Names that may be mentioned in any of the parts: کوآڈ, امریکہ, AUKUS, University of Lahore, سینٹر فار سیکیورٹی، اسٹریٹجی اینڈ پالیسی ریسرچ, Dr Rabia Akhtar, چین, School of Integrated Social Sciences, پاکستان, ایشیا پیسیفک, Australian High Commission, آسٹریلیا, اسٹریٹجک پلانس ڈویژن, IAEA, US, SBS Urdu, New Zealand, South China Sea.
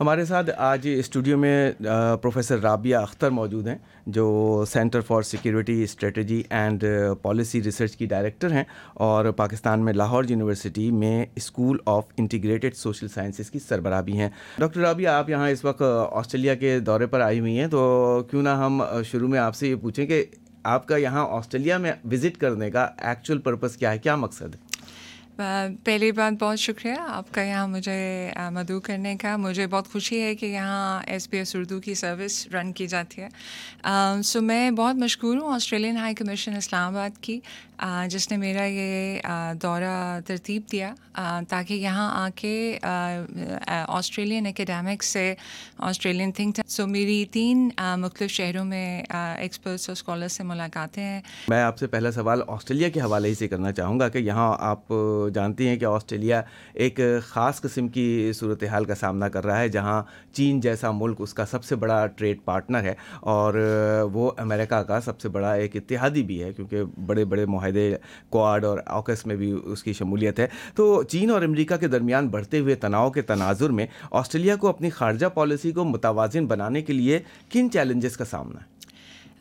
ہمارے ساتھ آج اسٹوڈیو میں پروفیسر رابعہ اختر موجود ہیں جو سینٹر فار سیکیورٹی اسٹریٹجی اینڈ پالیسی ریسرچ کی ڈائریکٹر ہیں اور پاکستان میں لاہور یونیورسٹی میں school of integrated social sciences کی سربراہ بھی ہیں. ڈاکٹر رابعہ، آپ یہاں اس وقت آسٹریلیا کے دورے پر آئی ہوئی ہیں، تو کیوں نہ ہم شروع میں آپ سے یہ پوچھیں کہ آپ کا یہاں آسٹریلیا میں وزٹ کرنے کا ایکچوئل پرپس کیا ہے، کیا مقصد ہے؟ پہلی بات بہت شکریہ آپ کا یہاں مجھے مدعو کرنے کا. مجھے بہت خوشی ہے کہ یہاں ایس بی ایس اردو کی سروس رن کی جاتی ہے. سو میں بہت مشکور ہوں آسٹریلین ہائی کمیشن اسلام آباد کی جس نے میرا یہ دورہ ترتیب دیا تاکہ یہاں آ کے آسٹریلین اکیڈیمکس سے آسٹریلین تھنک ٹینک. سو میری 3 مختلف شہروں میں ایکسپرٹس اور اسکالر سے ملاقاتیں ہیں. میں آپ سے پہلا سوال آسٹریلیا کے حوالے ہی سے کرنا چاہوں گا کہ یہاں آپ جانتی ہیں کہ آسٹریلیا ایک خاص قسم کی صورتحال کا سامنا کر رہا ہے جہاں چین جیسا ملک اس کا سب سے بڑا ٹریڈ پارٹنر ہے اور وہ امریکہ کا سب سے بڑا ایک اتحادی بھی ہے، کیونکہ بڑے بڑے معاہدے کوآڈ اور آکس میں بھی اس کی شمولیت ہے. تو چین اور امریکہ کے درمیان بڑھتے ہوئے تناؤ کے تناظر میں آسٹریلیا کو اپنی خارجہ پالیسی کو متوازن بنانے کے لیے کن چیلنجز کا سامنا ہے؟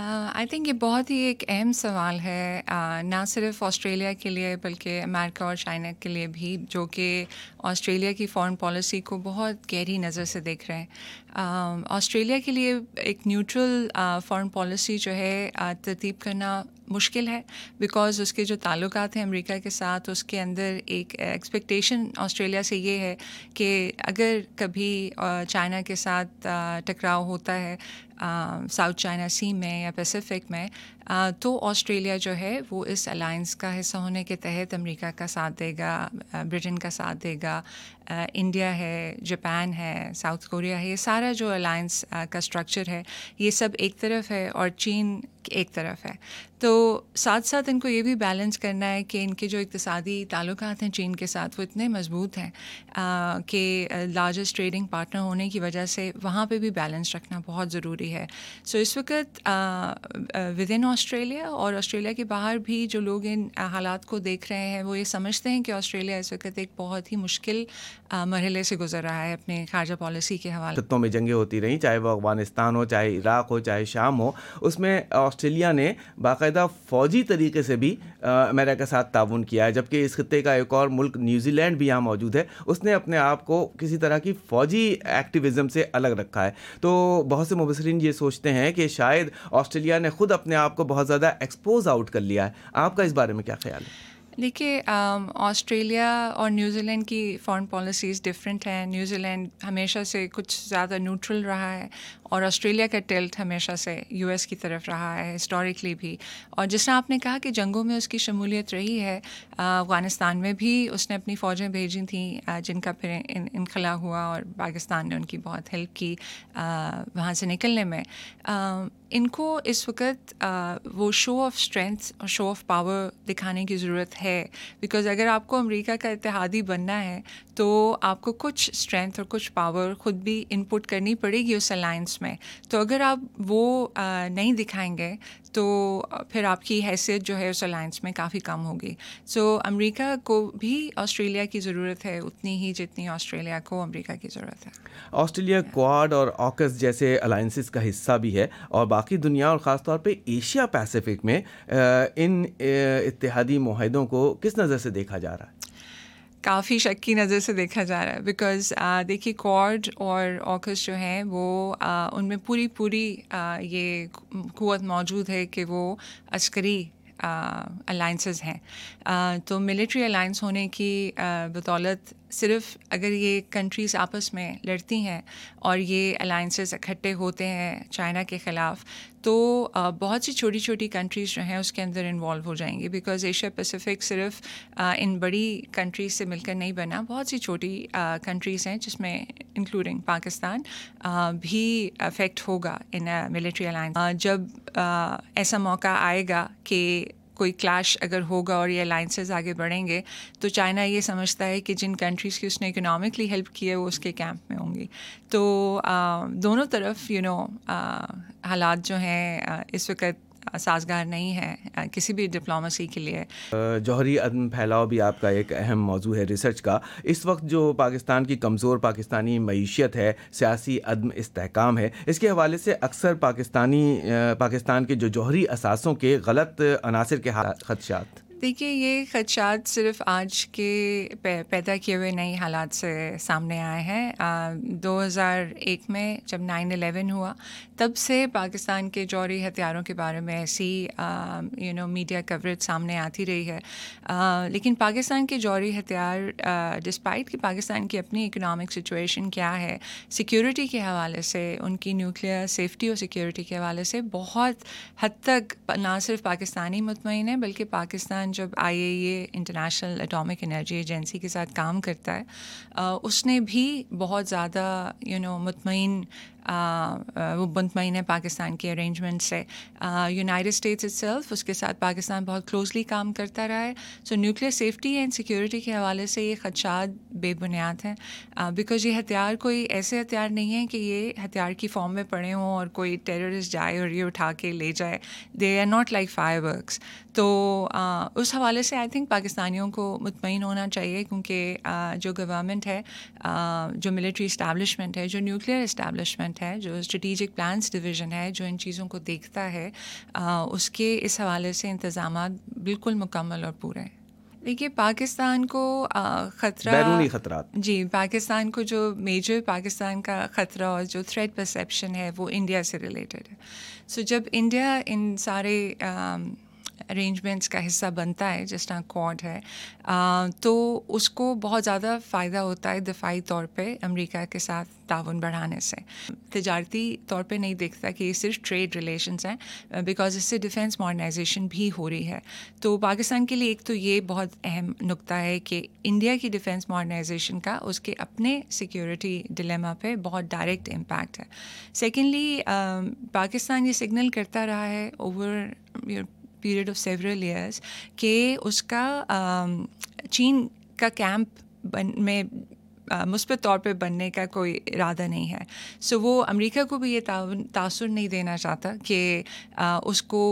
آئی تھنک یہ بہت ہی ایک اہم سوال ہے نہ صرف آسٹریلیا کے لیے بلکہ امریکہ اور چائنا کے لیے بھی، جو کہ آسٹریلیا کی فارن پالیسی کو بہت گہری نظر سے دیکھ رہے ہیں. آسٹریلیا کے لیے ایک نیوٹرل فارن پالیسی جو ہے ترتیب کرنا مشکل ہے بیکاز اس کے جو تعلقات ہیں امریکہ کے ساتھ، اس کے اندر ایک ایکسپیکٹیشن آسٹریلیا سے یہ ہے کہ اگر کبھی چائنا کے ساتھ ٹکراؤ ہوتا ہے ساؤتھ چائنا سی میں یا پیسیفک میں، تو آسٹریلیا جو ہے وہ اس الائنس کا حصہ ہونے کے تحت امریکہ کا ساتھ دے گا، برٹن کا ساتھ دے گا، انڈیا ہے، جاپان ہے، ساؤتھ کوریا ہے. یہ سارا جو الائنس کا سٹرکچر ہے یہ سب ایک طرف ہے اور چین ایک طرف ہے. تو ساتھ ساتھ ان کو یہ بھی بیلنس کرنا ہے کہ ان کے جو اقتصادی تعلقات ہیں چین کے ساتھ وہ اتنے مضبوط ہیں کہ لارجسٹ ٹریڈنگ پارٹنر ہونے کی وجہ سے وہاں پہ بھی بیلنس رکھنا بہت ضروری ہے. سو اس وقت ود ان آسٹریلیا اور آسٹریلیا کے باہر بھی جو لوگ ان حالات کو دیکھ رہے ہیں وہ یہ سمجھتے ہیں کہ آسٹریلیا اس وقت ایک بہت ہی مشکل مرحلے سے گزر رہا ہے اپنے خارجہ پالیسی کے حوالے. خطوں میں جنگیں ہوتی رہیں، چاہے وہ افغانستان ہو، چاہے عراق ہو، چاہے شام ہو، اس میں آسٹریلیا نے باقاعدہ فوجی طریقے سے بھی امریکہ کے ساتھ تعاون کیا ہے، جبکہ اس خطے کا ایک اور ملک نیوزی لینڈ بھی یہاں موجود ہے، اس نے اپنے آپ کو کسی طرح کی فوجی ایکٹیویزم سے الگ رکھا ہے. تو بہت سے مبصرین یہ سوچتے ہیں کہ شاید آسٹریلیا نے خود اپنے آپ کو بہت زیادہ ایکسپوز آؤٹ کر لیا ہے. آپ کا اس بارے میں کیا خیال ہے؟ دیکھیے، آسٹریلیا اور نیوزی لینڈ کی فارن پالیسیز ڈفرینٹ ہیں. نیوزی لینڈ ہمیشہ سے کچھ زیادہ نیوٹرل رہا ہے اور آسٹریلیا کا ٹلٹ ہمیشہ سے یو ایس کی طرف رہا ہے ہسٹوریکلی بھی. اور جس طرح آپ نے کہا کہ جنگوں میں اس کی شمولیت رہی ہے، افغانستان میں بھی اس نے اپنی فوجیں بھیجی تھیں جن کا پھر انخلا ہوا اور پاکستان نے ان کی بہت ہیلپ کی وہاں سے نکلنے میں. ان کو اس وقت وہ شو آف اسٹرینتھ اور شو آف پاور دکھانے کی ضرورت ہے بیکاز اگر آپ کو امریکہ کا اتحادی بننا ہے تو آپ کو کچھ اسٹرینتھ اور کچھ پاور خود بھی ان پٹ کرنی پڑے گی اس الائنس میں. تو اگر آپ وہ نہیں دکھائیں گے تو پھر آپ کی حیثیت جو ہے اس الائنس میں کافی کم ہوگی. سو امریکہ کو بھی آسٹریلیا کی ضرورت ہے اتنی ہی جتنی آسٹریلیا کو امریکہ کی ضرورت ہے. آسٹریلیا کوآڈ اور آکس جیسے الائنسز کا حصہ بھی ہے اور باقی دنیا اور خاص طور پہ ایشیا پیسیفک میں ان اتحادی معاہدوں کو کس نظر سے دیکھا جا رہا ہے؟ کافی شک کی نظر سے دیکھا جا رہا ہے بیکاز دیکھیے کوآڈ اور آکس جو ہیں وہ ان میں پوری یہ قوت موجود ہے کہ وہ عسکری الائنسز ہیں. تو ملٹری الائنس ہونے کی بدولت صرف اگر یہ کنٹریز آپس میں لڑتی ہیں اور یہ الائنسز اکٹھے ہوتے ہیں چائنا کے خلاف تو بہت سی چھوٹی چھوٹی کنٹریز جو ہیں اس کے اندر انوالو ہو جائیں گی بیکاز ایشیا پیسیفک صرف ان بڑی کنٹریز سے مل کر نہیں بنا، بہت سی چھوٹی کنٹریز ہیں جس میں انکلوڈنگ پاکستان بھی افیکٹ ہوگا ان ملٹری الائنس. جب ایسا موقع آئے گا کہ کوئی کلیش اگر ہوگا اور یہ الائنسز آگے بڑھیں گے تو چائنا یہ سمجھتا ہے کہ جن کنٹریز کی اس نے اکنامکلی ہیلپ کی ہے وہ اس کے کیمپ میں ہوں گی. تو دونوں طرف حالات جو ہیں اس وقت سازگار نہیں ہے کسی بھی ڈپلومیسی کے لیے. جوہری عدم پھیلاؤ بھی آپ کا ایک اہم موضوع ہے ریسرچ کا. اس وقت جو پاکستان کی کمزور پاکستانی معیشت ہے, سیاسی عدم استحکام ہے, اس کے حوالے سے اکثر پاکستان کے جو جوہری اثاثوں کے غلط عناصر کے خدشات. دیکھیے, یہ خدشات صرف آج کے پیدا کیے ہوئے نئے حالات سے سامنے آئے ہیں. 2001 میں جب 9/11 ہوا تب سے پاکستان کے جوہری ہتھیاروں کے بارے میں ایسی میڈیا کوریج سامنے آتی رہی ہے, لیکن پاکستان کے جوہری ہتھیار ڈسپائٹ کہ پاکستان کی اپنی اکنامک سچویشن کیا ہے سیکیورٹی کے حوالے سے, ان کی نیوکلیئر سیفٹی اور سیکیورٹی کے حوالے سے بہت حد تک نہ صرف پاکستانی مطمئن ہے بلکہ پاکستان جب IAEA International atomic energy agency کے ساتھ کام کرتا ہے اس نے بھی بہت زیادہ مطمئن ہے پاکستان کے ارینجمنٹ سے. یونائٹڈ اسٹیٹس اٹ سیلف اس کے ساتھ پاکستان بہت کلوزلی کام کرتا رہا ہے. So nuclear safety and security کے حوالے سے یہ خدشات بے بنیاد ہیں, بیکاز یہ ہتھیار کوئی ایسے ہتھیار نہیں ہیں کہ یہ ہتھیار کی فارم میں پڑے ہوں اور کوئی ٹیررسٹ جائے اور یہ اٹھا کے لے جائے. They are not like fireworks. تو اس حوالے سے آئی تھنک پاکستانیوں کو مطمئن ہونا چاہیے, کیونکہ جو گورنمنٹ ہے, جو ملٹری اسٹیبلشمنٹ ہے, جو نیوکلیئر اسٹیبلشمنٹ ہے, جو اسٹریٹجک پلانس ڈویژن ہے, جو ان چیزوں کو دیکھتا ہے, اس کے اس حوالے سے انتظامات بالکل مکمل اور پورے ہیں. دیکھیے, پاکستان کو خطرہ بیرونی خطرات, جی پاکستان کو جو میجر پاکستان کا خطرہ اور جو تھریٹ پرسیپشن ہے وہ انڈیا سے ریلیٹڈ ہے. سو جب انڈیا ان سارے ارینجمنٹس کا حصہ بنتا ہے جس طرح کوڈ ہے, تو اس کو بہت زیادہ فائدہ ہوتا ہے دفاعی طور پہ امریکہ کے ساتھ تعاون بڑھانے سے. تجارتی طور پہ نہیں دیکھتا کہ یہ صرف ٹریڈ ریلیشنز ہیں, بیکاز اس سے ڈیفینس ماڈرنائزیشن بھی ہو رہی ہے. تو پاکستان کے لیے ایک تو یہ بہت اہم نقطہ ہے کہ انڈیا کی ڈیفینس ماڈرنائزیشن کا اس کے اپنے سیکیورٹی ڈیلیما پہ بہت ڈائریکٹ امپیکٹ ہے. سیکنڈلی, پاکستان یہ سگنل کرتا رہا ہے over period of several years کہ اس کا چین کا کیمپ میں مثبت طور پہ بننے کا کوئی ارادہ نہیں ہے. سو وہ امریکہ کو بھی یہ تاثر نہیں دینا چاہتا کہ اس کو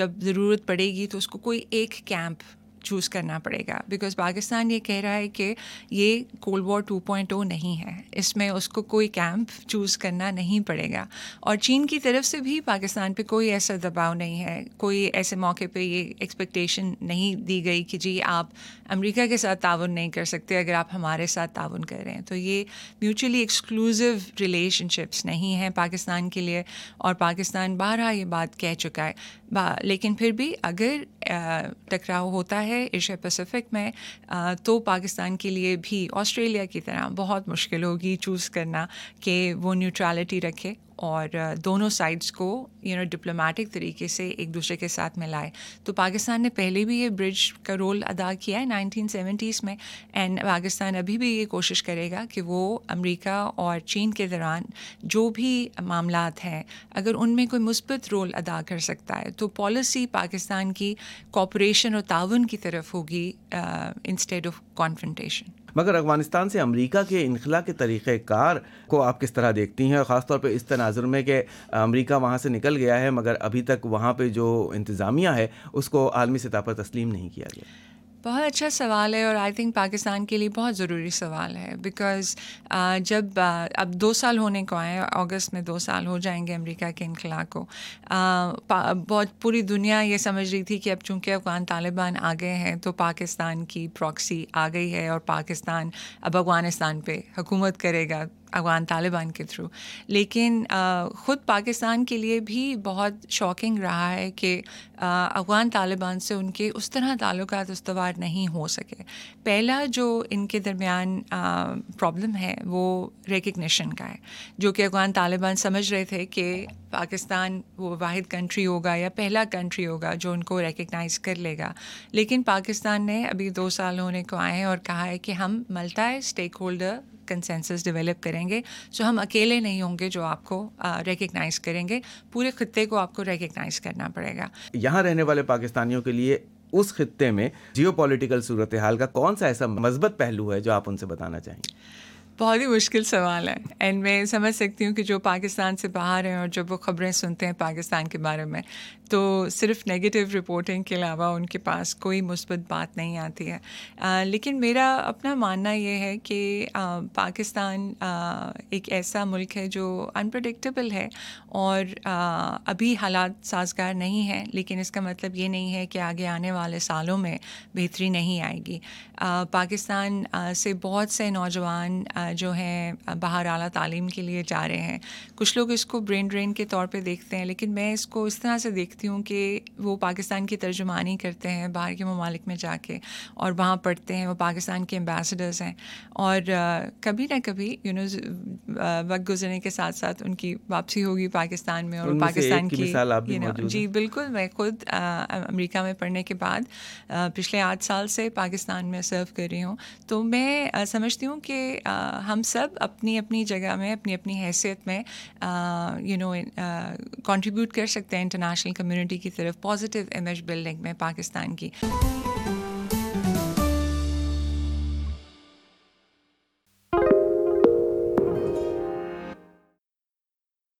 جب ضرورت پڑے گی تو اس کو کوئی ایک کیمپ چوز کرنا پڑے گا, بیکاز پاکستان یہ کہہ رہا ہے کہ یہ کولڈ وار 2.0 نہیں ہے, اس میں اس کو کوئی کیمپ چوز کرنا نہیں پڑے گا. اور چین کی طرف سے بھی پاکستان پہ کوئی ایسا دباؤ نہیں ہے, کوئی ایسے موقع پہ یہ ایکسپیکٹیشن نہیں دی گئی کہ جی آپ امریکہ کے ساتھ تعاون نہیں کر سکتے اگر آپ ہمارے ساتھ تعاون کر رہے ہیں. تو یہ میوچولی ایکسکلوزو ریلیشن شپس نہیں ہیں پاکستان کے لیے, اور پاکستان بارہا یہ بات کہہ چکا ہے. لیکن پھر بھی اگر ٹکراؤ ہوتا ہے ایشیا پیسیفک میں تو پاکستان کے لیے بھی آسٹریلیا کی طرح بہت مشکل ہوگی چوز کرنا کہ وہ نیوٹرالٹی رکھے اور دونوں سائڈس کو ڈپلومیٹک طریقے سے ایک دوسرے کے ساتھ ملائے. تو پاکستان نے پہلے بھی یہ برج کا رول ادا کیا ہے 1970s میں, اینڈ پاکستان ابھی بھی یہ کوشش کرے گا کہ وہ امریکہ اور چین کے دوران جو بھی معاملات ہیں اگر ان میں کوئی مثبت رول ادا کر سکتا ہے تو پالیسی پاکستان کی کوپریشن اور تعاون کی طرف ہوگی انسٹیڈ آف کانفرنٹیشن. مگر افغانستان سے امریکہ کے انخلا کے طریقہ کار کو آپ کس طرح دیکھتی ہیں, اور خاص طور پہ اس تناظر میں کہ امریکہ وہاں سے نکل گیا ہے مگر ابھی تک وہاں پہ جو انتظامیہ ہے اس کو عالمی سطح پر تسلیم نہیں کیا گیا؟ بہت اچھا سوال ہے, اور آئی تھنک پاکستان کے لیے بہت ضروری سوال ہے, بیکاز جب اب 2 سال ہونے کو آئے, اگست میں 2 سال ہو جائیں گے امریکہ کے انخلا کو. بہت پوری دنیا یہ سمجھ رہی تھی کہ اب چونکہ افغان طالبان آ گئے ہیں تو پاکستان کی پراکسی آ گئی ہے اور پاکستان اب افغانستان پہ حکومت کرے گا افغان طالبان کے تھرو. لیکن خود پاکستان کے لیے بھی بہت شاکنگ رہا ہے کہ افغان طالبان سے ان کے اس طرح تعلقات استوار نہیں ہو سکے. پہلا جو ان کے درمیان پرابلم ہے وہ ریکگنیشن کا ہے, جو کہ افغان طالبان سمجھ رہے تھے کہ پاکستان وہ واحد کنٹری ہوگا یا پہلا کنٹری ہوگا جو ان کو ریکگنائز کر لے گا. لیکن پاکستان نے ابھی 2 سال ہونے کو آئے ہیں اور کہا ہے کہ ہم multi stakeholder consensus develop کریں گے. سو ہم اکیلے نہیں ہوں گے جو آپ کو ریکگنائز کریں گے, پورے خطے کو آپ کو ریکگنائز کرنا پڑے گا. یہاں رہنے والے پاکستانیوں کے لیے اس خطے میں جیو پولیٹیکل صورتحال کا کون سا ایسا مثبت پہلو ہے جو آپ ان سے بتانا چاہیں گے؟ بہت ہی مشکل سوال ہے، اینڈ میں سمجھ سکتی ہوں کہ جو پاکستان سے باہر ہیں اور جب وہ خبریں سنتے ہیں پاکستان کے بارے میں تو صرف نگیٹیو رپورٹنگ کے علاوہ ان کے پاس کوئی مثبت بات نہیں آتی ہے. لیکن میرا اپنا ماننا یہ ہے کہ پاکستان ایک ایسا ملک ہے جو انپریڈکٹیبل ہے اور ابھی حالات سازگار نہیں ہیں، لیکن اس کا مطلب یہ نہیں ہے کہ آگے آنے والے سالوں میں بہتری نہیں آئے گی. پاکستان سے بہت سے نوجوان جو ہیں باہر اعلیٰ تعلیم کے لیے جا رہے ہیں. کچھ لوگ اس کو برین ڈرین کے طور پہ دیکھتے ہیں، لیکن میں اس کو اس طرح سے دیکھتی ہوں کہ وہ پاکستان کی ترجمانی کرتے ہیں باہر کے ممالک میں جا کے اور وہاں پڑھتے ہیں. وہ پاکستان کے امبیسڈرز ہیں اور کبھی نہ کبھی وقت گزرنے کے ساتھ ساتھ ان کی واپسی ہوگی پاکستان میں. اور پاکستان کی جی بالکل، میں خود امریکہ میں پڑھنے کے بعد پچھلے 8 سال سے پاکستان میں سرو کر رہی ہوں، تو میں سمجھتی ہوں کہ ہم سب اپنی اپنی جگہ میں اپنی اپنی حیثیت میں کنٹریبیوٹ کر سکتے ہیں انٹرنیشنل کمیونٹی کی طرف پازیٹیو امیج بلڈنگ میں پاکستان کی.